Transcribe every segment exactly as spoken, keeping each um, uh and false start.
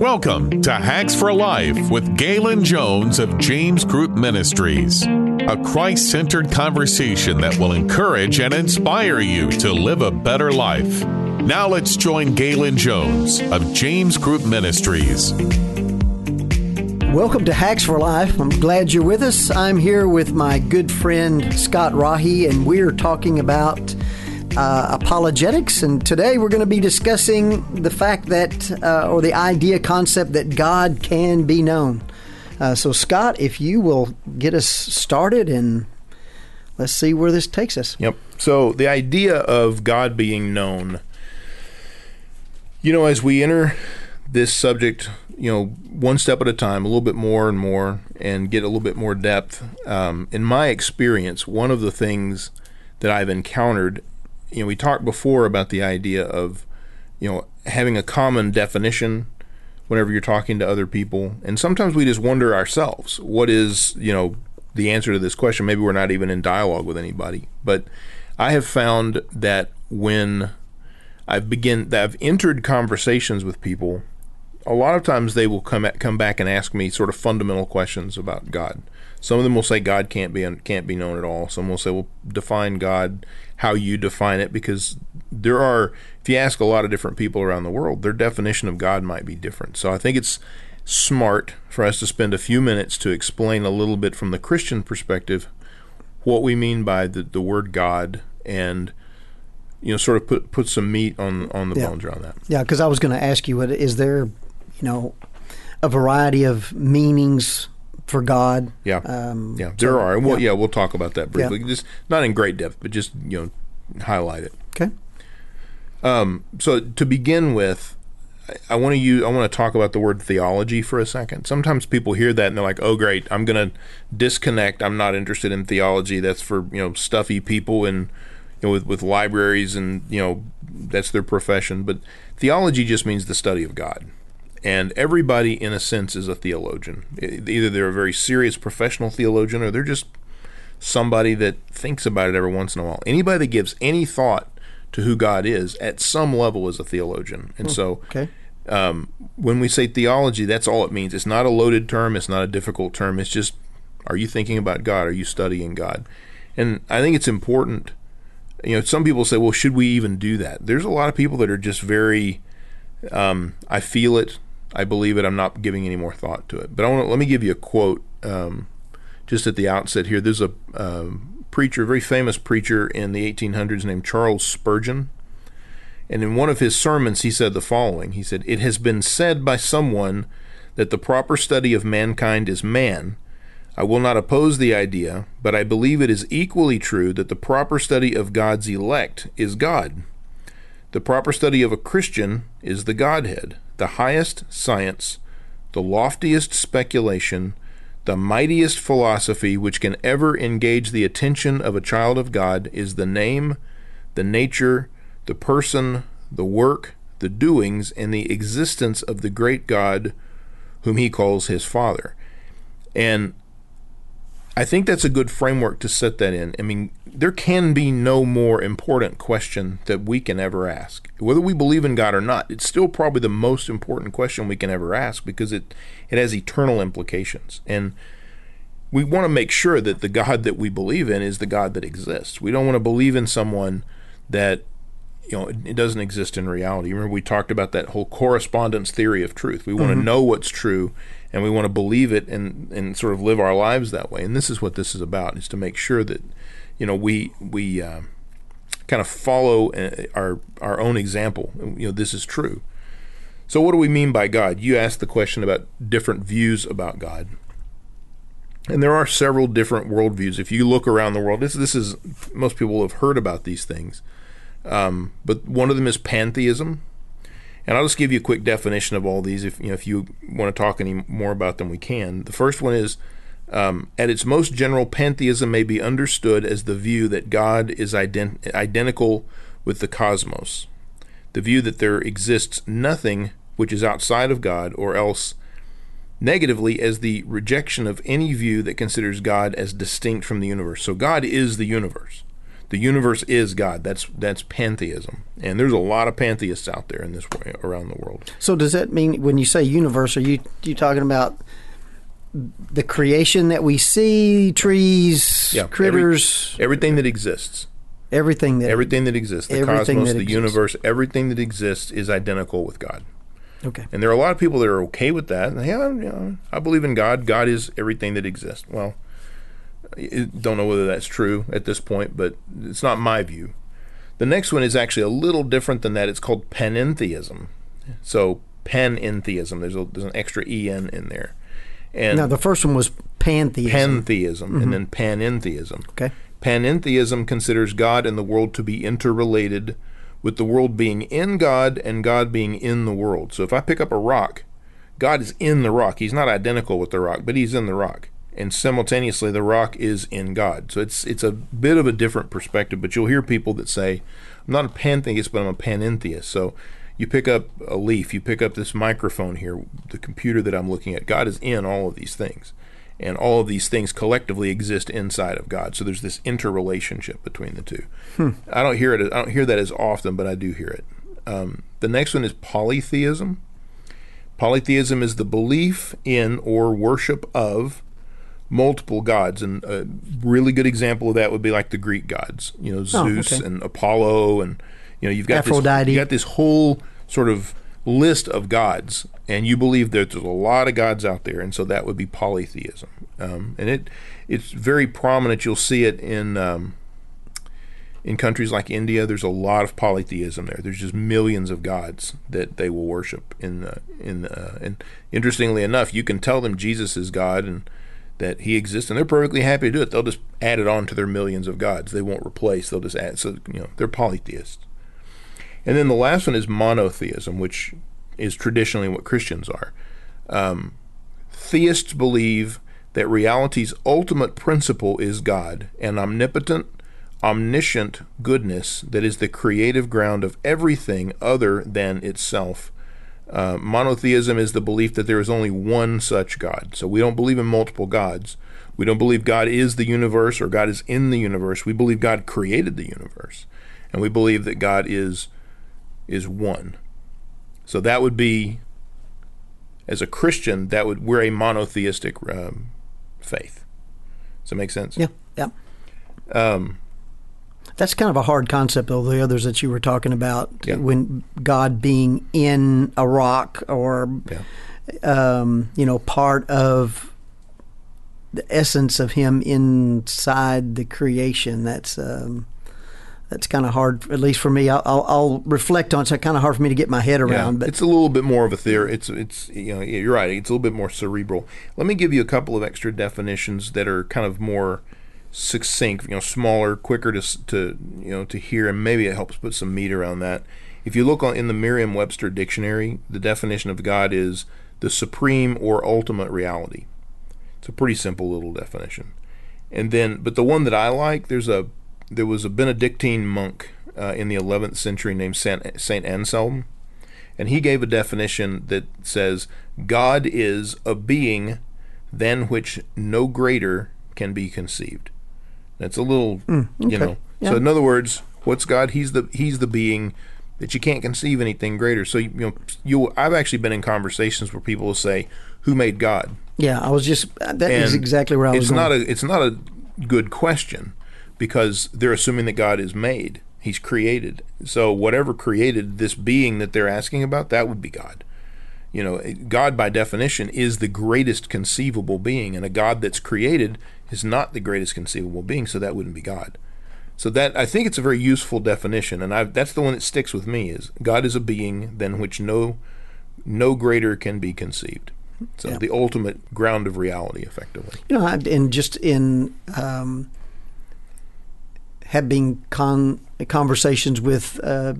Welcome to Hacks for Life with Galen Jones of James Group Ministries, a Christ-centered conversation that will encourage and inspire you to live a better life. Now let's join Galen Jones of James Group Ministries. Welcome to Hacks for Life. I'm glad you're with us. I'm here with my good friend Scott Rahe, and we're talking about Uh, apologetics, and today we're going to be discussing the fact that, uh, or the idea, concept that God can be known. Uh, so, Scott, if you will get us started, and let's see where this takes us. Yep. So, the idea of God being known, you know, as we enter this subject, you know, one step at a time, a little bit more and more, and get a little bit more depth. Um, in my experience, one of the things that I've encountered, you know, we talked before about the idea of, you know, having a common definition whenever you're talking to other people. And sometimes we just wonder ourselves, what is, you know, the answer to this question? Maybe we're not even in dialogue with anybody. But I have found that when I've begin, that I've entered conversations with people, a lot of times they will come at, come back and ask me sort of fundamental questions about God. Some of them will say God can't be can't be known at all. Some will say, well, define God, how you define it, because there are, if you ask a lot of different people around the world, their definition of God might be different. So I think it's smart for us to spend a few minutes to explain a little bit from the Christian perspective what we mean by the, the word God, and you know, sort of put put some meat on on the yeah. bones around that. Yeah, because I was going to ask you, is there, you know, a variety of meanings for God? Yeah, um, yeah, there so, are. Well, yeah. yeah, we'll talk about that briefly. Yeah. Just not in great depth, but just, you know, highlight it. Okay. Um, so to begin with, I want to use. I want to talk about the word theology for a second. Sometimes people hear that and they're like, "Oh, great! I'm going to disconnect. I'm not interested in theology. That's for, you know, stuffy people and, you know, with with libraries and, you know, that's their profession." But theology just means the study of God. And everybody, in a sense, is a theologian. Either they're a very serious professional theologian, or they're just somebody that thinks about it every once in a while. Anybody that gives any thought to who God is at some level is a theologian. And so okay. um, when we say theology, that's all it means. It's not a loaded term. It's not a difficult term. It's just, are you thinking about God? Are you studying God? And I think it's important. You know, some people say, well, should we even do that? There's a lot of people that are just very, um, I feel it. I believe it. I'm not giving any more thought to it. But I want to, let me give you a quote um, just at the outset here. There's a uh, preacher, a very famous preacher in the eighteen hundreds named Charles Spurgeon. And in one of his sermons, he said the following. He said, "It has been said by someone that the proper study of mankind is man. I will not oppose the idea, but I believe it is equally true that the proper study of God's elect is God. The proper study of a Christian is the Godhead, the highest science, the loftiest speculation, the mightiest philosophy which can ever engage the attention of a child of God is the name, the nature, the person, the work, the doings, and the existence of the great God whom he calls his Father." And I think that's a good framework to set that in. I mean, there can be no more important question that we can ever ask. Whether we believe in God or not, it's still probably the most important question we can ever ask, because it, it has eternal implications. And we want to make sure that the God that we believe in is the God that exists. We don't want to believe in someone that, you know, it doesn't exist in reality. Remember, we talked about that whole correspondence theory of truth. We want mm-hmm. to know what's true, and we want to believe it and, and sort of live our lives that way. And this is what this is about, is to make sure that, you know, we we uh, kind of follow our our own example. You know, this is true. So what do we mean by God? You asked the question about different views about God. And there are several different worldviews. If you look around the world, this this is, most people have heard about these things. Um, but one of them is pantheism, and I'll just give you a quick definition of all these. If you know, if you want to talk any more about them, we can. The first one is, um, at its most general, pantheism may be understood as the view that God is ident- identical with the cosmos, the view that there exists nothing which is outside of God, or else negatively as the rejection of any view that considers God as distinct from the universe. So God is the universe. the universe is God. That's that's pantheism, and there's a lot of pantheists out there in this way around the world. So does that mean when you say universe, are you you talking about the creation that we see, trees, yeah, critters, every, everything that exists, everything that everything that exists, the cosmos, the universe, everything that exists is identical with God. Okay. And there are a lot of people that are okay with that. And, yeah, you know, I believe in God. God is everything that exists. Well, I don't know whether that's true at this point, but it's not my view. The next one is actually a little different than that. It's called panentheism. So panentheism. There's, a, there's an extra E N in there. And now, the first one was pantheism. Pantheism, mm-hmm. and then panentheism. Okay. Panentheism considers God and the world to be interrelated, with the world being in God and God being in the world. So if I pick up a rock, God is in the rock. He's not identical with the rock, but he's in the rock. And simultaneously, the rock is in God. So it's it's a bit of a different perspective, but you'll hear people that say, I'm not a pantheist, but I'm a panentheist. So you pick up a leaf, you pick up this microphone here, the computer that I'm looking at. God is in all of these things. And all of these things collectively exist inside of God. So there's this interrelationship between the two. Hmm. I don't hear it. I don't hear that as often, but I do hear it. Um, the next one is polytheism. Polytheism is the belief in or worship of multiple gods, and a really good example of that would be like the Greek gods. You know, oh, Zeus okay. and Apollo, and you know, you've got Aphrodite. This, you've got this whole sort of list of gods, and you believe that there's a lot of gods out there, and so that would be polytheism. Um, and it it's very prominent. You'll see it in um, in countries like India. There's a lot of polytheism there. There's just millions of gods that they will worship. In uh, in uh, and interestingly enough, you can tell them Jesus is God and that he exists, and they're perfectly happy to do it. They'll just add it on to their millions of gods. They won't replace. They'll just add. So you know they're polytheists. And then the last one is monotheism, which is traditionally what Christians are. Um, theists believe that reality's ultimate principle is God, an omnipotent, omniscient goodness that is the creative ground of everything other than itself. Uh, monotheism is the belief that there is only one such God. So we don't believe in multiple gods. We don't believe God is the universe or God is in the universe. We believe God created the universe, and we believe that God is... is one. So that would be, as a Christian, that would we're a monotheistic um, faith. Does that make sense? Yeah, yeah. Um, That's kind of a hard concept, though, the others that you were talking about, yeah. when God being in a rock or, yeah. um, you know, part of the essence of him inside the creation. That's... Um, That's kind of hard, at least for me. I'll, I'll, I'll reflect on it. It's kind of hard for me to get my head around. Yeah, but it's a little bit more of a theory. It's, it's, you know, you're right. It's a little bit more cerebral. Let me give you a couple of extra definitions that are kind of more succinct, you know, smaller, quicker to, to you know, to hear, and maybe it helps put some meat around that. If you look on, in the Merriam-Webster dictionary, the definition of God is the supreme or ultimate reality. It's a pretty simple little definition. And then, but the one that I like, there's a There was a Benedictine monk uh, in the eleventh century named Saint, Saint Anselm, and he gave a definition that says, God is a being than which no greater can be conceived. That's a little, mm, okay. you know. Yeah. So in other words, what's God? He's the He's the being that you can't conceive anything greater. So you, you know, you I've actually been in conversations where people will say, "Who made God?" Yeah, I was just. That and is exactly where I was. It's going. not a. It's not a good question, because they're assuming that God is made. He's created. So whatever created this being that they're asking about, that would be God. You know, God, by definition, is the greatest conceivable being, and a God that's created is not the greatest conceivable being, so that wouldn't be God. So that, I think it's a very useful definition, and I've, that's the one that sticks with me, is God is a being than which no, no greater can be conceived. So yeah. the ultimate ground of reality, effectively. You know, and just in... Um having con- conversations with, uh,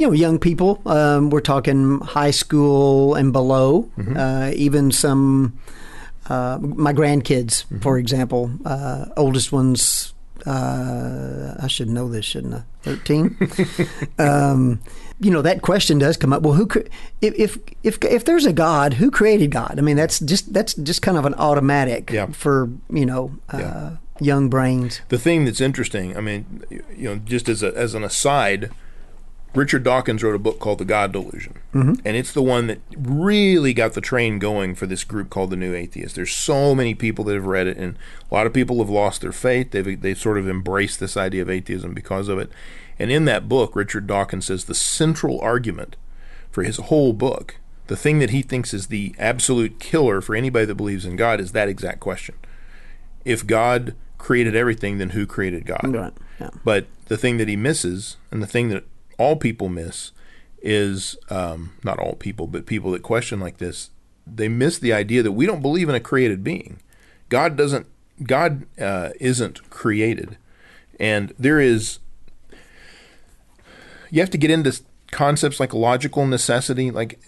you know, young people. Um, we're talking high school and below, mm-hmm. uh, even some, uh, my grandkids, mm-hmm. for example, uh, oldest one's, uh, I should know this, shouldn't I? thirteen um, you know, that question does come up. Well, who, cre- if, if, if, if there's a God, who created God? I mean, that's just, that's just kind of an automatic yeah. for, you know, uh, yeah. young brains. The thing that's interesting, I mean, you know, just as a, as an aside, Richard Dawkins wrote a book called The God Delusion, mm-hmm. and it's the one that really got the train going for this group called the New Atheists. There's so many people that have read it, and a lot of people have lost their faith. They've, they've sort of embraced this idea of atheism because of it. And in that book, Richard Dawkins says the central argument for his whole book, the thing that he thinks is the absolute killer for anybody that believes in God, is that exact question. If God created everything, then who created God? Right. Yeah. But the thing that he misses, and the thing that all people miss, is um, not all people, but people that question like this, they miss the idea that we don't believe in a created being. God doesn't. God uh, isn't created, and there is. You have to get into concepts like logical necessity. Like,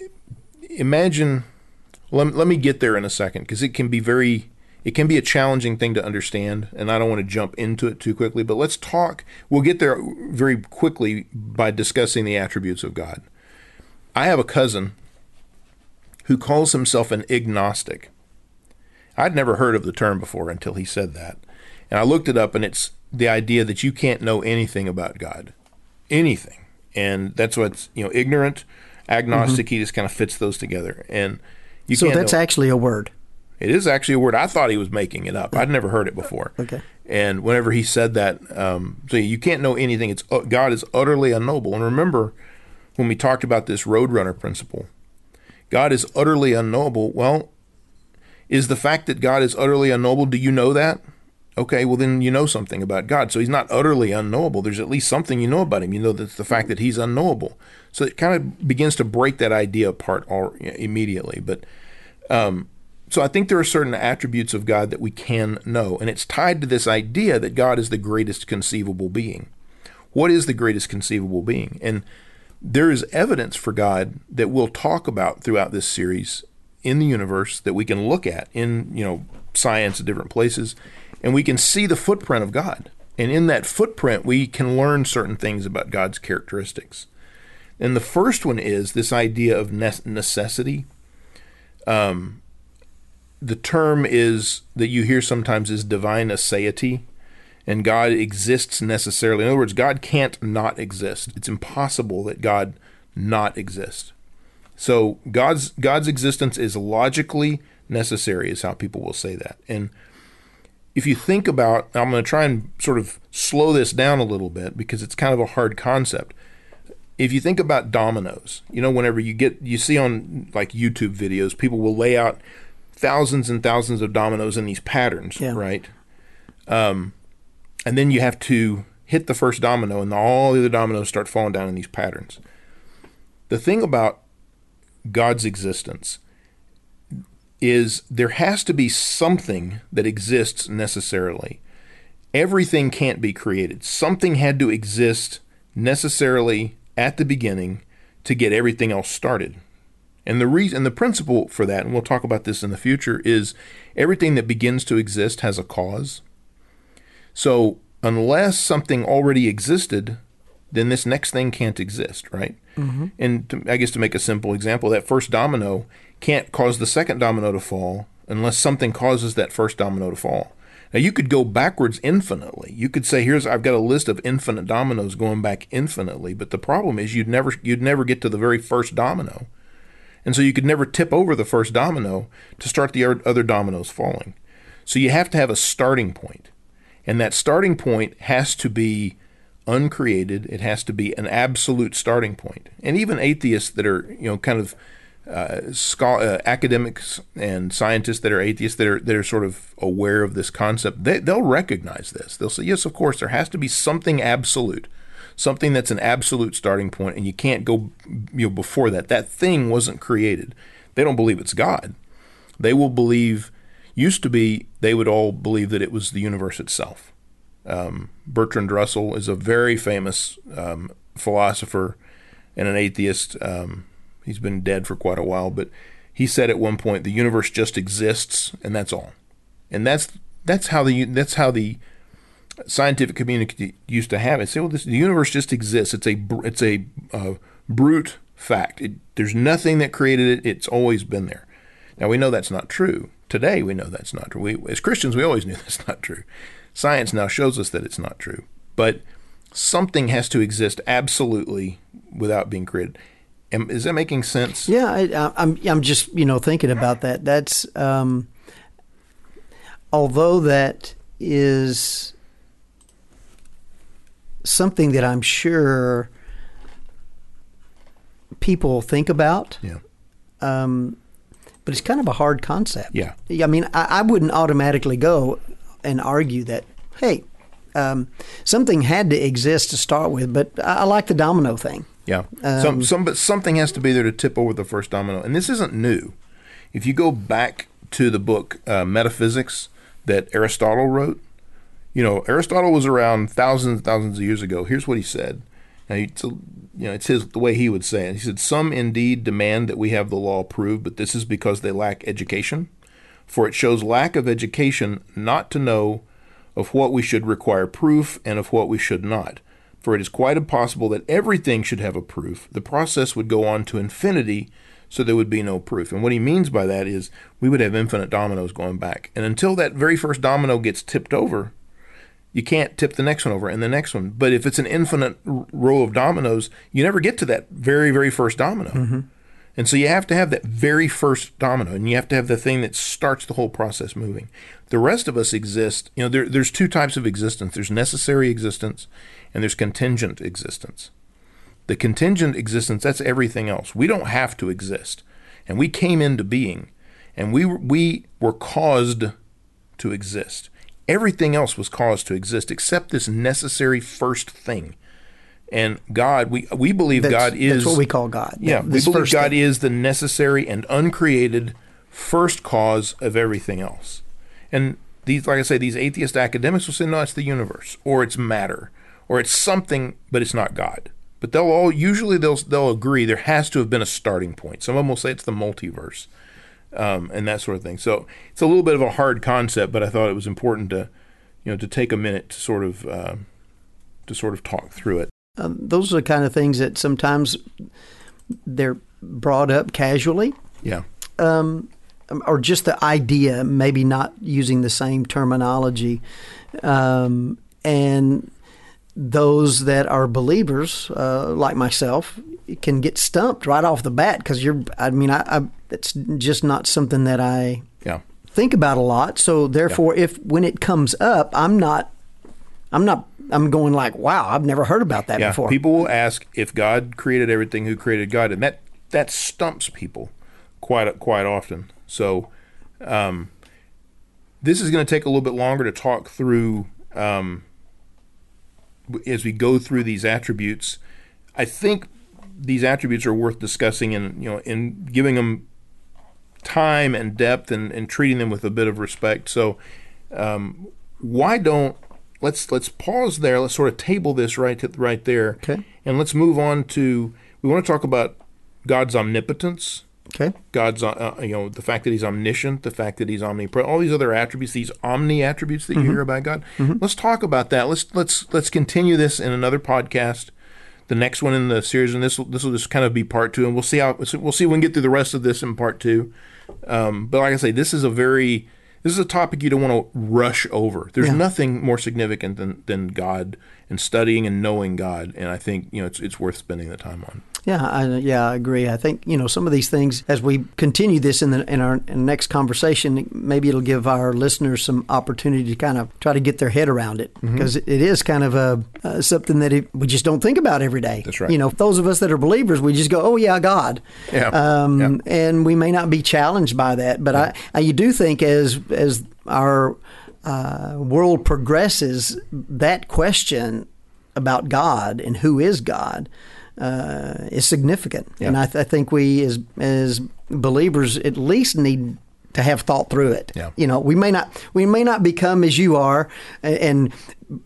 imagine. Let, let me get there in a second, because it can be very. It can be a challenging thing to understand, and I don't want to jump into it too quickly, but let's talk. We'll get there very quickly by discussing the attributes of God. I have a cousin who calls himself an agnostic. I'd never heard of the term before until he said that. And I looked it up, and it's the idea that you can't know anything about God. Anything. And that's what's, you know, ignorant, agnostic, mm-hmm. he just kind of fits those together. And you So can't that's know. actually a word. It is actually a word. I thought he was making it up. I'd never heard it before. Okay. And whenever he said that, um, so you can't know anything. It's uh, God is utterly unknowable. And remember when we talked about this roadrunner principle, God is utterly unknowable. Well, is the fact that God is utterly unknowable, do you know that? Okay, well, then you know something about God. So he's not utterly unknowable. There's at least something you know about him. You know that's the fact that he's unknowable. So it kind of begins to break that idea apart all, immediately. But... Um, So I think there are certain attributes of God that we can know, and it's tied to this idea that God is the greatest conceivable being. What is the greatest conceivable being? And there is evidence for God that we'll talk about throughout this series in the universe that we can look at in, you know, science at different places, and we can see the footprint of God. And in that footprint, we can learn certain things about God's characteristics. And the first one is this idea of necessity. Um The term is that you hear sometimes is divine aseity, and God exists necessarily. In other words, God can't not exist. It's impossible that God not exist. So God's God's existence is logically necessary, is how people will say that. And if you think about, I'm going to try and sort of slow this down a little bit because it's kind of a hard concept. If you think about dominoes, you know, whenever you get you see on like YouTube videos, people will lay out thousands and thousands of dominoes in these patterns, yeah. right? Um, and then you have to hit the first domino, and all the other dominoes start falling down in these patterns. The thing about God's existence is there has to be something that exists necessarily. Everything can't be created. Something had to exist necessarily at the beginning to get everything else started. And the reason, the principle for that, and we'll talk about this in the future, is everything that begins to exist has a cause. So unless something already existed, then this next thing can't exist, right? Mm-hmm. And to, I guess to make a simple example, that first domino can't cause the second domino to fall unless something causes that first domino to fall. Now, you could go backwards infinitely. You could say, here's, I've got a list of infinite dominoes going back infinitely, but the problem is you'd never, you'd never get to the very first domino. And so you could never tip over the first domino to start the other dominoes falling. So you have to have a starting point. And that starting point has to be uncreated. It has to be an absolute starting point. And even atheists that are, you know, kind of uh, scholar, uh, academics and scientists that are atheists that are that are sort of aware of this concept, they, they'll recognize this. They'll say, yes, of course, there has to be something absolute. Something that's an absolute starting point, and you can't go, you know, before that. That thing wasn't created. They don't believe it's God. They will believe, used to be, they would all believe that it was the universe itself. Um, Bertrand Russell is a very famous um, philosopher and an atheist. Um, he's been dead for quite a while, but he said at one point, the universe just exists, and that's all. And that's that's how the that's how the scientific community used to have it. Say, well, this, the universe just exists. It's a it's a uh, brute fact. It, there's nothing that created it. It's always been there. Now we know that's not true. Today we know that's not true. We, as Christians, we always knew that's not true. Science now shows us that it's not true. But something has to exist absolutely without being created. Am, is that making sense? Yeah, I, I'm. I'm just you know thinking about that. That's um, although that is something that I'm sure people think about. Yeah. Um, but it's kind of a hard concept. Yeah. I mean, I, I wouldn't automatically go and argue that. Hey, um, something had to exist to start with. But I, I like the domino thing. Yeah, some, some, but something has to be there to tip over the first domino. And this isn't new. If you go back to the book uh, Metaphysics that Aristotle wrote, you know, Aristotle was around thousands and thousands of years ago. Here's what he said. Now, he, you know, it's his, the way he would say it. He said, "Some indeed demand that we have the law proved, but this is because they lack education. For it shows lack of education not to know of what we should require proof and of what we should not. For it is quite impossible that everything should have a proof. The process would go on to infinity, so there would be no proof." And what he means by that is we would have infinite dominoes going back. And until that very first domino gets tipped over, you can't tip the next one over and the next one. But if it's an infinite r- row of dominoes, you never get to that very, very first domino. Mm-hmm. And so you have to have that very first domino, and you have to have the thing that starts the whole process moving. The rest of us exist. You know, there, there's two types of existence. There's necessary existence, and there's contingent existence. The contingent existence, that's everything else. We don't have to exist. And we came into being, and we we were caused to exist. Everything else was caused to exist except this necessary first thing. And God, we we believe that's, God is... That's what we call God. Yeah, we believe God thing. is the necessary and uncreated first cause of everything else. And these, like I say, these atheist academics will say, no, it's the universe, or it's matter, or it's something, but it's not God. But they'll all, usually they'll they'll agree there has to have been a starting point. Some of them will say it's the multiverse, um, and that sort of thing. So it's a little bit of a hard concept, but I thought it was important to, you know, to take a minute to sort of, uh, to sort of talk through it. Um, those are the kind of things that sometimes they're brought up casually. Yeah. Um, or just the idea, maybe not using the same terminology. Um, and those that are believers, uh, like myself, can get stumped right off the bat because you're, I mean, I, I it's just not something that I yeah. think about a lot. So therefore, yeah. if when it comes up, I'm not, I'm not. I'm going like, wow, I've never heard about that yeah, before. People will ask if God created everything, who created God, and that that stumps people quite quite often. So um, this is going to take a little bit longer to talk through um, as we go through these attributes. I think these attributes are worth discussing and you know and giving them time and depth and, and treating them with a bit of respect. So um, why don't Let's let's pause there. Let's sort of table this right to, right there, okay. And let's move on to. We want to talk about God's omnipotence. Okay. God's uh, you know the fact that He's omniscient, the fact that He's omnipresent, all these other attributes, these omni attributes that mm-hmm. you hear about God. Mm-hmm. Let's talk about that. Let's let's let's continue this in another podcast, the next one in the series, and this will, this will just kind of be part two, and we'll see how we'll see when we get through the rest of this in part two. Um, but like I say, this is a very This is a topic you don't want to rush over. There's yeah. nothing more significant than, than God and studying and knowing God, and I think you know it's it's worth spending the time on. Yeah, I, yeah, I agree. I think you know some of these things as we continue this in the in our in the next conversation, maybe it'll give our listeners some opportunity to kind of try to get their head around it because mm-hmm. it is kind of a uh, something that it, we just don't think about every day. That's right. You know, those of us that are believers, we just go, oh yeah, God. Yeah. Um, yeah. And we may not be challenged by that, but yeah. I, I you do think as as our uh, world progresses, that question about God and who is God uh, is significant. Yeah. And I, th- I think we as as believers at least need to have thought through it. Yeah. You know, we may not we may not become as you are and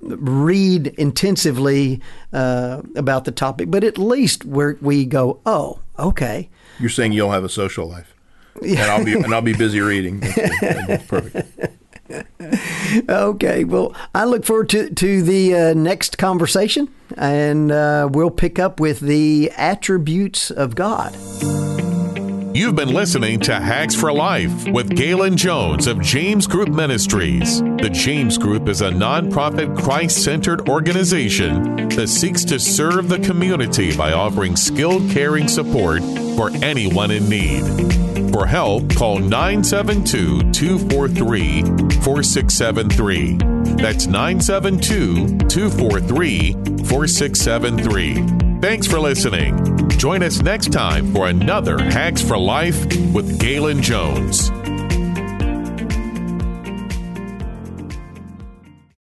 read intensively uh, about the topic, but at least where we go, oh, okay. You're saying you'll have a social life. Yeah. And I'll be and I'll be busy reading. That's, that's perfect. Okay, well, I look forward to to the uh, next conversation, and uh, we'll pick up with the attributes of God. You've been listening to Hacks for Life with Galen Jones of James Group Ministries. The James Group is a nonprofit, Christ-centered organization that seeks to serve the community by offering skilled, caring support for anyone in need. For help, call nine seven two, two four three, four six seven three. That's nine seven two, two four three, four six seven three. Thanks for listening. Join us next time for another Hacks for Life with Galen Jones.